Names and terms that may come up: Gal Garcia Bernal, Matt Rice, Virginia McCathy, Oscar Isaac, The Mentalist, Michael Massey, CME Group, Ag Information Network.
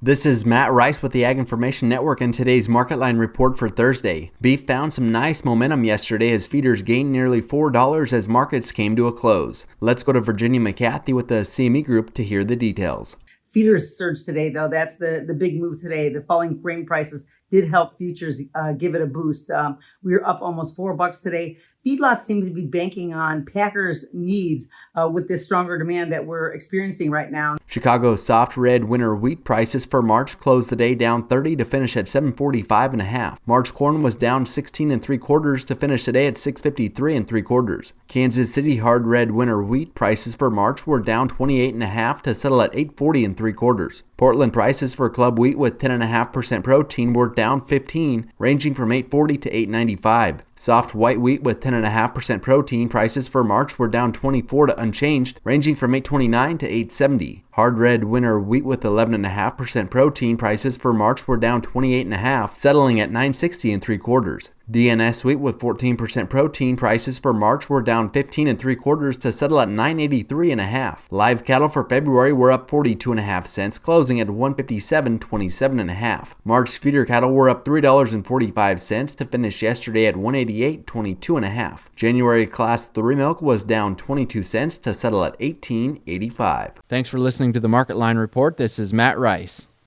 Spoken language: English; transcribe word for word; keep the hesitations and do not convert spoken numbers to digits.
This is Matt Rice with the Ag Information Network and today's Market Line Report for Thursday. Beef found some nice momentum yesterday as feeders gained nearly four dollars as markets came to a close. Let's go to Virginia McCathy with the C M E Group to hear the details. Feeders surged today, though. That's the, the big move today. The falling grain prices did help futures uh, give it a boost. Um, we were up almost four bucks today. Feedlots seem to be banking on packers' needs uh, with this stronger demand that we're experiencing right now. Chicago soft red winter wheat prices for March closed the day down thirty to finish at seven forty-five and a half. March corn was down sixteen and three quarters to finish the day at six fifty-three and three quarters. Kansas City hard red winter wheat prices for March were down twenty-eight and a half to settle at eight forty and three quarters. Portland prices for club wheat with ten and a half percent protein were down fifteen, ranging from eight forty to eight ninety-five. Soft white wheat with ten and a half percent protein prices for March were down twenty-four to unchanged, ranging from eight twenty-nine to eight seventy. Hard red winter wheat with eleven and a half percent protein prices for March were down twenty-eight and a half, settling at nine sixty and three quarters. D N S wheat with fourteen percent protein prices for March were down fifteen and three quarters to settle at nine eighty-three and a half. Live cattle for February were up forty-two and a half cents, closing at one fifty-seven twenty-seven and a half. March feeder cattle were up three dollars and forty-five cents to finish yesterday at one eighty-eight twenty-two and a half. January class three milk was down twenty-two cents to settle at eighteen eighty-five. Thanks for listening to the Market Line Report. This is Matt Rice.